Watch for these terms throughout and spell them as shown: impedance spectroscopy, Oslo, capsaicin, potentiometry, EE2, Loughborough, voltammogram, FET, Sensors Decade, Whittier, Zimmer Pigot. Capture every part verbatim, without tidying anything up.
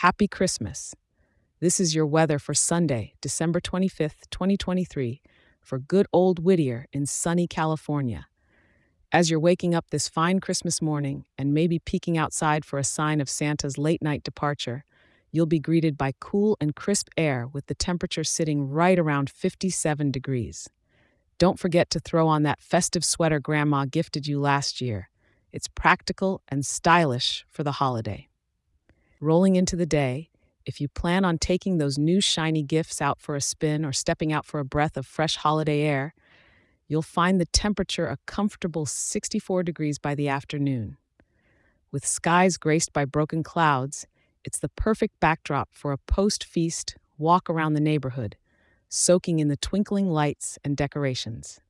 Happy Christmas. This is your weather for Sunday, December twenty-fifth, twenty twenty-three, for good old Whittier in sunny California. As you're waking up this fine Christmas morning and maybe peeking outside for a sign of Santa's late-night departure, you'll be greeted by cool and crisp air with the temperature sitting right around fifty-seven degrees. Don't forget to throw on that festive sweater Grandma gifted you last year. It's practical and stylish for the holiday. Rolling into the day, if you plan on taking those new shiny gifts out for a spin or stepping out for a breath of fresh holiday air, you'll find the temperature a comfortable sixty-four degrees by the afternoon. With skies graced by broken clouds, it's the perfect backdrop for a post-feast walk around the neighborhood, soaking in the twinkling lights and decorations.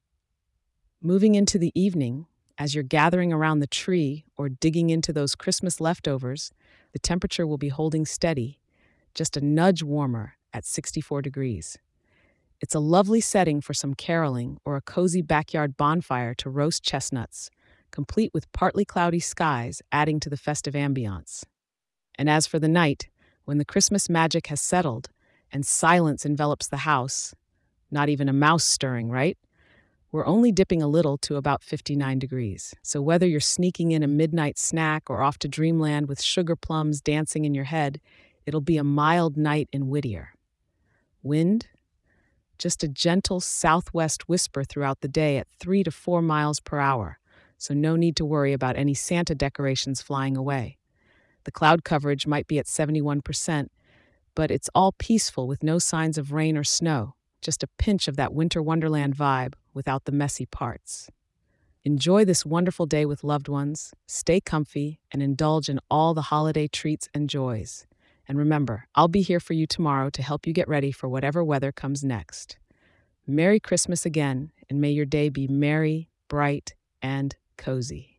Moving into the evening, as you're gathering around the tree or digging into those Christmas leftovers, the temperature will be holding steady, just a nudge warmer at sixty-four degrees. It's a lovely setting for some caroling or a cozy backyard bonfire to roast chestnuts, complete with partly cloudy skies adding to the festive ambiance. And as for the night, when the Christmas magic has settled and silence envelops the house, not even a mouse stirring, right? We're only dipping a little to about fifty-nine degrees. So whether you're sneaking in a midnight snack or off to dreamland with sugar plums dancing in your head, it'll be a mild night in Whittier. Wind? Just a gentle southwest whisper throughout the day at three to four miles per hour, so no need to worry about any Santa decorations flying away. The cloud coverage might be at seventy-one percent, but it's all peaceful with no signs of rain or snow, just a pinch of that winter wonderland vibe without the messy parts. Enjoy this wonderful day with loved ones, stay comfy, and indulge in all the holiday treats and joys. And remember, I'll be here for you tomorrow to help you get ready for whatever weather comes next. Merry Christmas again, and may your day be merry, bright, and cozy.